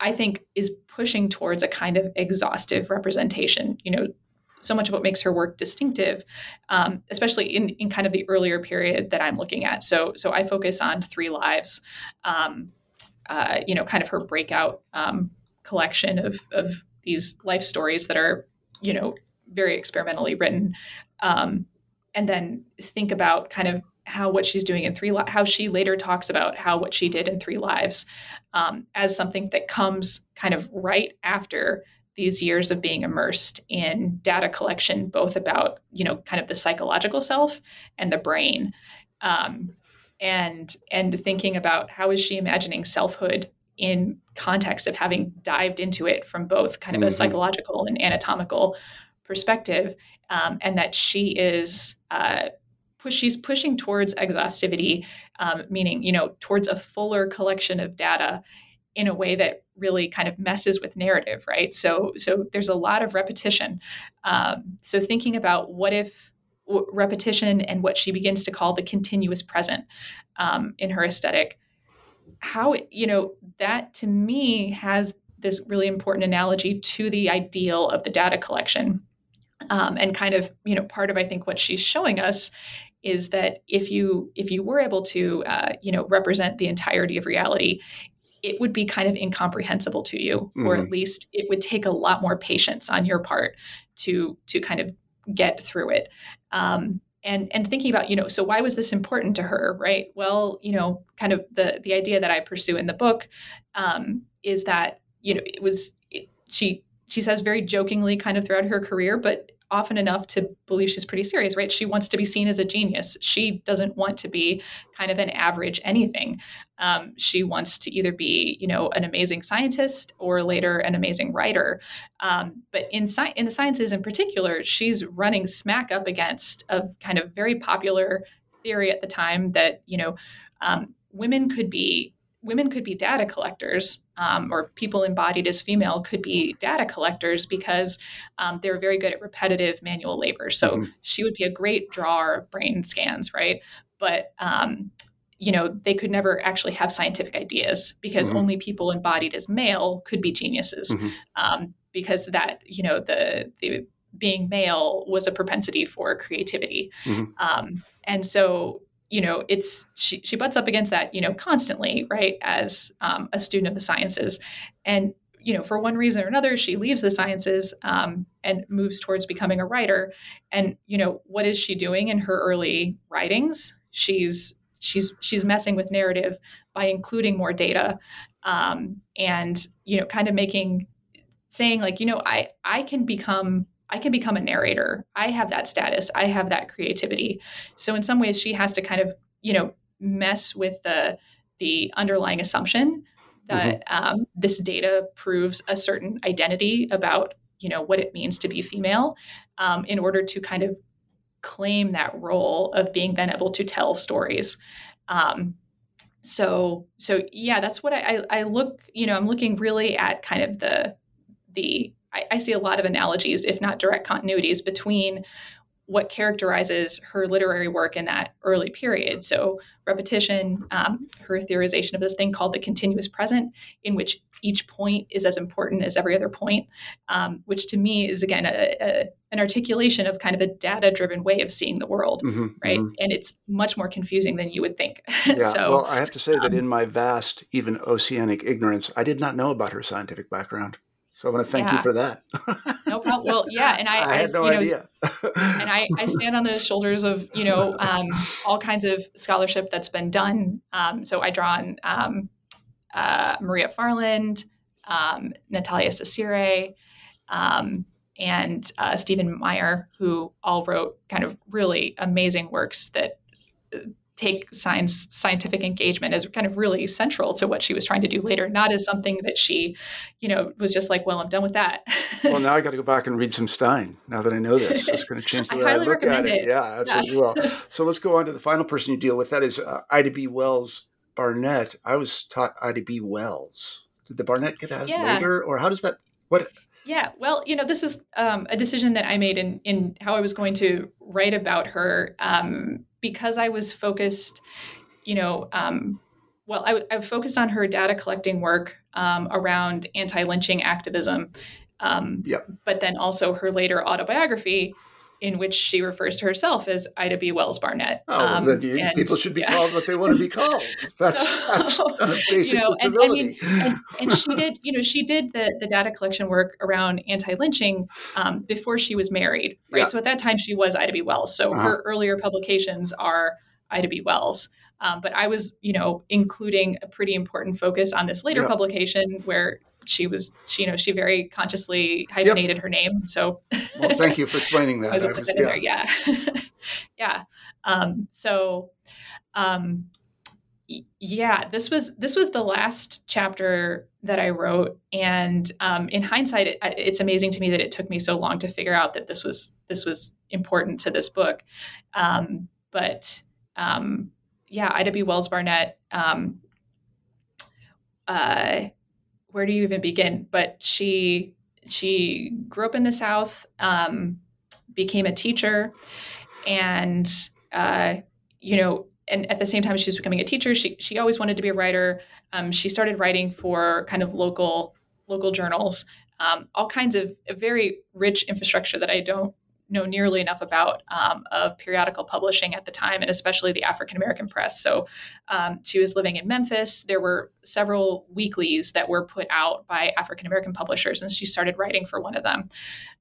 I think is pushing towards a kind of exhaustive representation, you know. So much of what makes her work distinctive, um, especially in, in kind of the earlier period that I'm looking at. So, so I focus on Three Lives, um, uh, you know, kind of her breakout um, collection of of these life stories that are, you know, very experimentally written, um, and then think about kind of how what she's doing in Three Lives, how she later talks about how what she did in Three Lives um, as something that comes kind of right after these years of being immersed in data collection, both about, you know, kind of the psychological self and the brain, um, and and thinking about how is she imagining selfhood in context of having dived into it from both kind of mm-hmm. a psychological and anatomical perspective, um, and that she is uh, push, she's pushing towards exhaustivity, um, meaning, you know, towards a fuller collection of data in a way that really kind of messes with narrative, right? So, so there's a lot of repetition. Um, so thinking about what if w- repetition and what she begins to call the continuous present um, in her aesthetic, how, it, you know, that to me has this really important analogy to the ideal of the data collection. Um, and kind of, you know, part of, I think, what she's showing us is that if you, if you were able to, uh, you know, represent the entirety of reality, it would be kind of incomprehensible to you, or mm-hmm. at least it would take a lot more patience on your part to, to kind of get through it. Um, And and thinking about, you know, so why was this important to her, right? Well, you know, kind of the the idea that I pursue in the book um, is that, you know, it was, it, she she says very jokingly kind of throughout her career, but often enough to believe she's pretty serious, right? She wants to be seen as a genius. She doesn't want to be kind of an average anything. Um, she wants to either be, you know, an amazing scientist or later an amazing writer. Um, but in, sci- in the sciences in particular, she's running smack up against a kind of very popular theory at the time that, you know, um, women could be Women could be data collectors, um, or people embodied as female could be data collectors because um, they're very good at repetitive manual labor. So mm-hmm. she would be a great drawer of brain scans, right? But, um, you know, they could never actually have scientific ideas because mm-hmm. only people embodied as male could be geniuses mm-hmm. um, because that, you know, the, the being male was a propensity for creativity. Mm-hmm. Um, and so you know, it's, she, she butts up against that, you know, constantly, right, as um, a student of the sciences. And, you know, for one reason or another, she leaves the sciences um, and moves towards becoming a writer. And, you know, what is she doing in her early writings? She's, she's, she's messing with narrative by including more data um, and, you know, kind of making, saying like, you know, I, I can become I can become a narrator. I have that status. I have that creativity. So in some ways she has to kind of, you know, mess with the, the underlying assumption that mm-hmm. um, this data proves a certain identity about, you know, what it means to be female um, in order to kind of claim that role of being then able to tell stories. Um, so, so yeah, that's what I, I, I look, you know, I'm looking really at kind of the, the, I, I see a lot of analogies, if not direct continuities, between what characterizes her literary work in that early period. So repetition, um, her theorization of this thing called the continuous present, in which each point is as important as every other point, um, which to me is, again, a, a, an articulation of kind of a data-driven way of seeing the world, mm-hmm, right? Mm-hmm. And it's much more confusing than you would think. Yeah. so, well, I have to say um, that in my vast, even oceanic ignorance, I did not know about her scientific background. So I want to thank yeah. you for that. No problem. Well, yeah. And I, I, had I no you know, idea. and I, I stand on the shoulders of, you know, um, all kinds of scholarship that's been done. Um, so I draw on um, uh, Maria Farland, um, Natalia Cicere, um, and uh, Stephen Meyer, who all wrote kind of really amazing works that uh, take science, scientific engagement as kind of really central to what she was trying to do later, not as something that she, you know, was just like, well, I'm done with that. Well, now I got to go back and read some Stein. Now that I know this, it's going to change the way I, I look at it. it. Yeah, absolutely. Yeah. Well, so let's go on to the final person you deal with. That is uh, Ida B. Wells Barnett. I was taught Ida B. Wells. Did the Barnett get out yeah. later, or how does that? What? Yeah, well, you know, this is um, a decision that I made in in how I was going to write about her. Um, Because I was focused, you know, um, well, I, I focused on her data collecting work um, around anti-lynching activism, um, yep. but then also her later autobiography in which she refers to herself as Ida B. Wells Barnett. Oh, um, well, then and, people should be yeah. called what they want to be called. That's, so, that's basic you know, civility. And, I mean, and, and she did, you know, she did the, the data collection work around anti-lynching um, before she was married, right? Yeah. So at that time she was Ida B. Wells. So uh-huh. her earlier publications are Ida B. Wells. Um, but I was, you know, including a pretty important focus on this later yeah. publication where she was, she, you know, she very consciously hyphenated yep. her name. So well, thank you for explaining that. I was I was, yeah. In there. Yeah. yeah. Um, so, um, y- yeah, this was, this was the last chapter that I wrote. And, um, in hindsight, it, it's amazing to me that it took me so long to figure out that this was, this was important to this book. Um, but, um, yeah, Ida B. Wells Barnett, um, uh, where do you even begin? But she she grew up in the South, um, became a teacher, and uh, you know, and at the same time she was becoming a teacher, she she always wanted to be a writer. Um, she started writing for kind of local local journals, um, all kinds of very rich infrastructure that I don't know nearly enough about um, of periodical publishing at the time, and especially the African-American press. So um, she was living in Memphis. There were several weeklies that were put out by African-American publishers, and she started writing for one of them.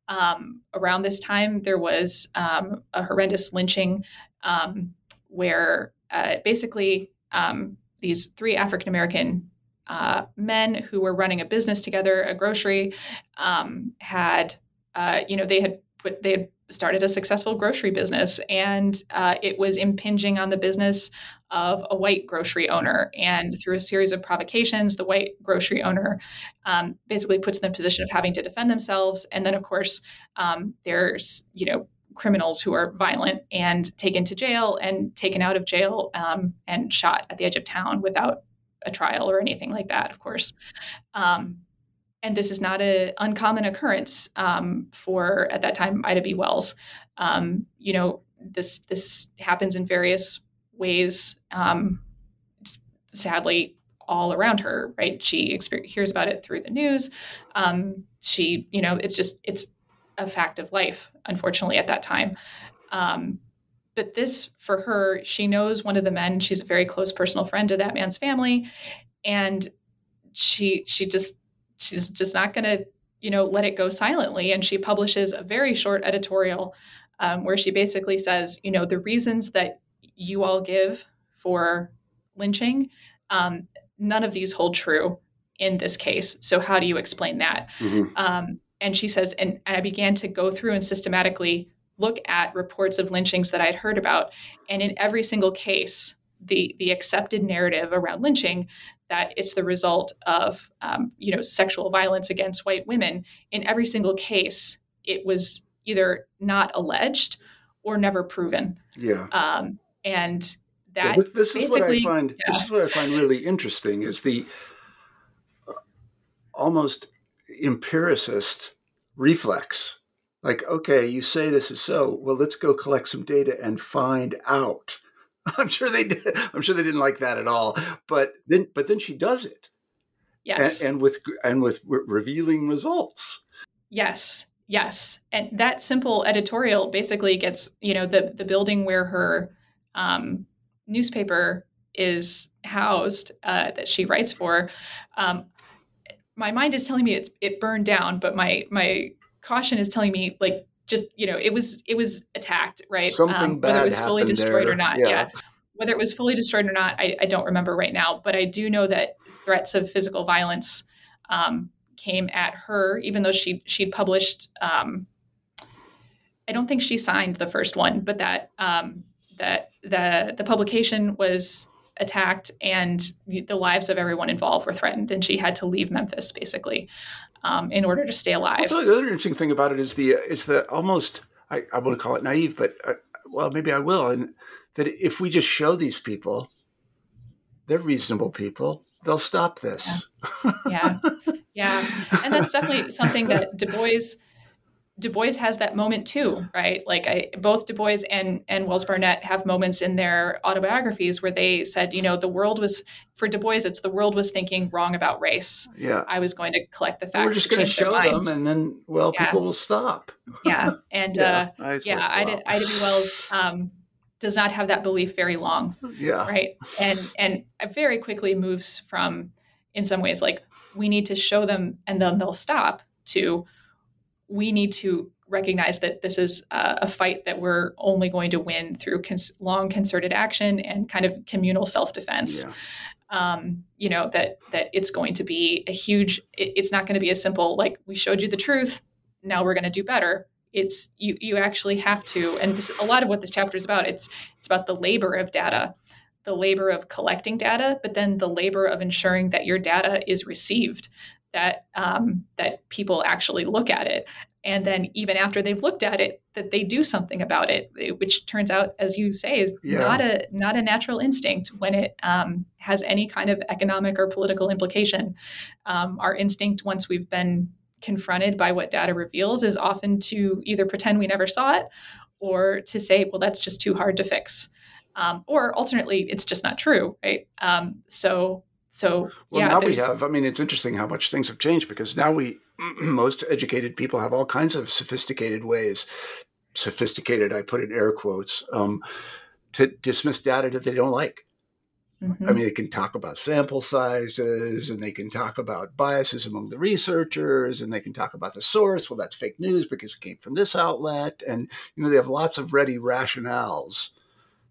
Um, around this time, there was um, a horrendous lynching um, where uh, basically um, these three African-American uh, men who were running a business together, a grocery, um, had, uh, you know, they had put, they had started a successful grocery business, and uh, it was impinging on the business of a white grocery owner. And through a series of provocations, the white grocery owner um, basically puts them in a position of having to defend themselves. And then, of course, um, there's, you know, criminals who are violent and taken to jail and taken out of jail um, and shot at the edge of town without a trial or anything like that, of course. Um, and this is not an uncommon occurrence um, for, at that time, Ida B. Wells. Um, you know, this this happens in various ways, um, sadly, all around her, right? She exper- hears about it through the news. Um, she, you know, it's just, it's a fact of life, unfortunately, at that time. Um, but this, for her, she knows one of the men. She's a very close personal friend to that man's family. And she she just, she's just not going to, you know, let it go silently. And she publishes a very short editorial um, where she basically says, you know, the reasons that you all give for lynching, um, none of these hold true in this case. So how do you explain that? Mm-hmm. Um, and she says, and, and I began to go through and systematically look at reports of lynchings that I had heard about. And in every single case, the the accepted narrative around lynching, that it's the result of, um, you know, sexual violence against white women, in every single case, it was either not alleged or never proven. Yeah. Um, and that yeah, this, this is what I find. Yeah. This is what I find really interesting, is the uh, almost empiricist reflex. Like, okay, you say this is so. Well, let's go collect some data and find out. I'm sure they did. I'm sure they didn't like that at all. But then, but then she does it. Yes, and, and with and with re- revealing results. Yes, yes, and that simple editorial basically gets, you know, the the building where her um, newspaper is housed uh, that she writes for. Um, my mind is telling me it's, it burned down, but my my caution is telling me, like, just, you know, it was, it was attacked, right? Something um, whether bad it was fully destroyed there. Or not. Yeah. yeah. Whether it was fully destroyed or not, I, I don't remember right now, but I do know that threats of physical violence um, came at her, even though she, she published, um, I don't think she signed the first one, but that, um, that the, the publication was attacked and the lives of everyone involved were threatened. And she had to leave Memphis basically um, in order to stay alive. So the other interesting thing about it is the, is the almost, I, I want to call it naive, but uh, well, maybe I will. And that if we just show these people, they're reasonable people, they'll stop this. Yeah. Yeah. yeah. And that's definitely something that Du Bois, Du Bois has that moment too, right? Like I, both Du Bois and, and Wells Barnett have moments in their autobiographies where they said, you know, the world was, for Du Bois, it's the world was thinking wrong about race. Yeah. I was going to collect the facts. We're just going to show them and then, well, yeah. people will stop. Yeah. And yeah, uh, I yeah, Ida, wow. Ida B. Wells um, does not have that belief very long. Yeah. Right. And, and very quickly moves from, in some ways, like we need to show them and then they'll stop, to we need to recognize that this is a fight that we're only going to win through cons- long concerted action and kind of communal self-defense. Yeah. Um, you know, that, that it's going to be a huge, it, it's not going to be a simple, like, we showed you the truth, now we're going to do better. It's you, you actually have to, and this, a lot of what this chapter is about, it's, it's about the labor of data, the labor of collecting data, but then the labor of ensuring that your data is received, that um, that people actually look at it. And then even after they've looked at it, that they do something about it, which turns out, as you say, is yeah. not a not a natural instinct when it um, has any kind of economic or political implication. Um, our instinct, once we've been confronted by what data reveals, is often to either pretend we never saw it or to say, well, that's just too hard to fix. Um, or alternately, it's just not true, right? Um, so... So well, yeah, now there's... we have, I mean, it's interesting how much things have changed, because now we, most educated people have all kinds of sophisticated ways sophisticated, I put in air quotes, um, to dismiss data that they don't like. Mm-hmm. I mean, they can talk about sample sizes, and they can talk about biases among the researchers, and they can talk about the source. Well, that's fake news because it came from this outlet. And, you know, they have lots of ready rationales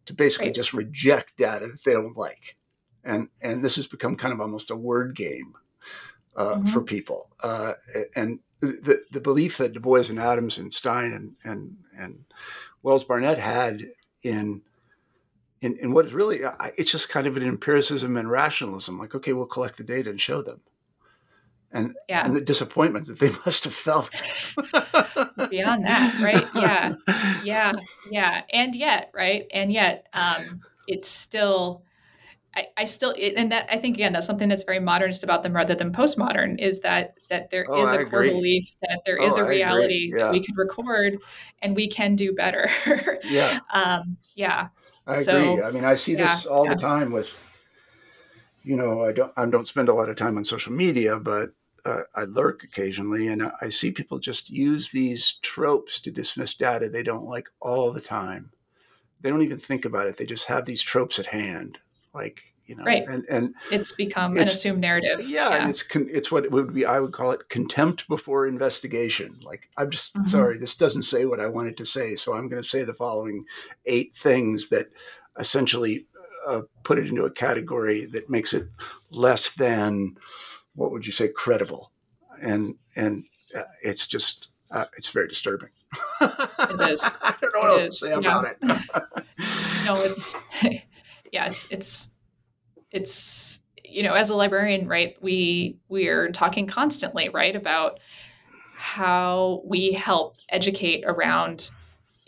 to basically right. just reject data that they don't like. And and this has become kind of almost a word game uh, mm-hmm. for people. Uh, and the the belief that Du Bois and Adams and Stein and and, and Wells Barnett had in And, and what is really, it's just kind of an empiricism and rationalism, like, okay, we'll collect the data and show them. And, yeah. and the disappointment that they must have felt. Beyond that, right? Yeah, yeah, yeah. And yet, right? And yet, um, it's still, I, I still, it, and that, I think, again, that's something that's very modernist about them rather than postmodern, is that that there oh, is a I core agree. belief that there oh, is a reality yeah. that we can record and we can do better. yeah. Um, yeah. I so, agree. I mean, I see yeah, this all yeah. the time with, you know, I don't I don't spend a lot of time on social media, but uh, I lurk occasionally, and I see people just use these tropes to dismiss data they don't like all the time. They don't even think about it. They just have these tropes at hand, like, you know, right. and, and it's become it's, an assumed narrative. Yeah, yeah. And it's con- it's what it would be. I would call it contempt before investigation. Like, I'm just mm-hmm. sorry, this doesn't say what I wanted to say. So I'm going to say the following eight things that essentially uh, put it into a category that makes it less than, what would you say, credible. And, and uh, it's just, uh, it's very disturbing. It is. I don't know what it else is. to say no. about it. no, it's, yeah, it's, it's, It's, you know, as a librarian, right, we we're talking constantly, right, about how we help educate around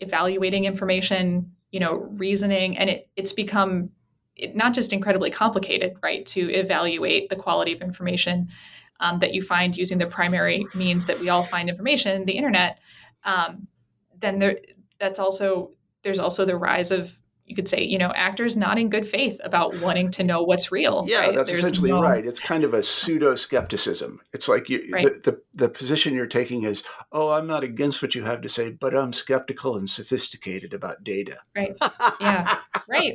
evaluating information, you know, reasoning. And it it's become it, not just incredibly complicated, right, to evaluate the quality of information um, that you find using the primary means that we all find information, the internet. Um, then there, that's also, there's also the rise of, you could say, you know, actors not in good faith about wanting to know what's real. Yeah, right? that's There's essentially no... right. It's kind of a pseudo-skepticism. It's like you, right. the, the the position you're taking is, oh, I'm not against what you have to say, but I'm skeptical and sophisticated about data. Right. Yeah. Right.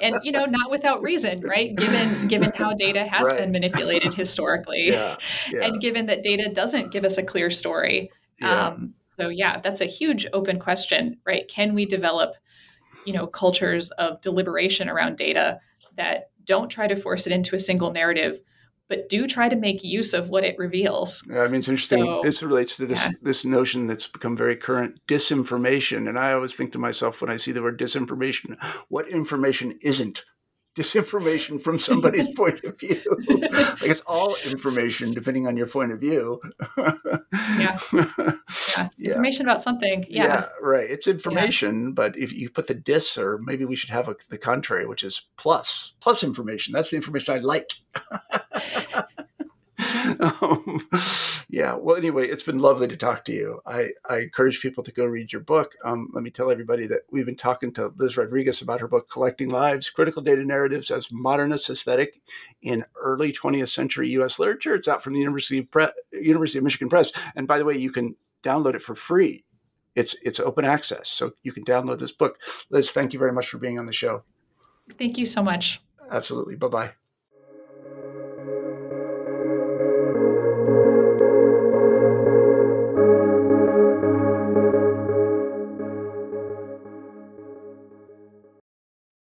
And, you know, not without reason, right? Given given how data has right. been manipulated historically, yeah. Yeah. and given that data doesn't give us a clear story. Yeah. Um, so, yeah, that's a huge open question, right? Can we develop, you know, cultures of deliberation around data that don't try to force it into a single narrative, but do try to make use of what it reveals? Yeah, I mean, it's interesting. So, this relates to this yeah. this notion that's become very current, disinformation. And I always think to myself when I see the word disinformation, what information isn't disinformation from somebody's point of view? Like, it's all information, depending on your point of view. yeah. yeah. Information yeah. about something. Yeah. yeah. Right. It's information, yeah. but if you put the dis, or maybe we should have a, the contrary, which is plus, plus information. That's the information I like. um, yeah. Well, anyway, it's been lovely to talk to you. I, I encourage people to go read your book. Um, let me tell everybody that we've been talking to Liz Rodriguez about her book, Collecting Lives, Critical Data Narratives as Modernist Aesthetic in Early twentieth Century U S Literature. It's out from the University of, Pre- University of Michigan Press. And by the way, you can download it for free. It's, it's open access. So you can download this book. Liz, thank you very much for being on the show. Thank you so much. Absolutely. Bye-bye.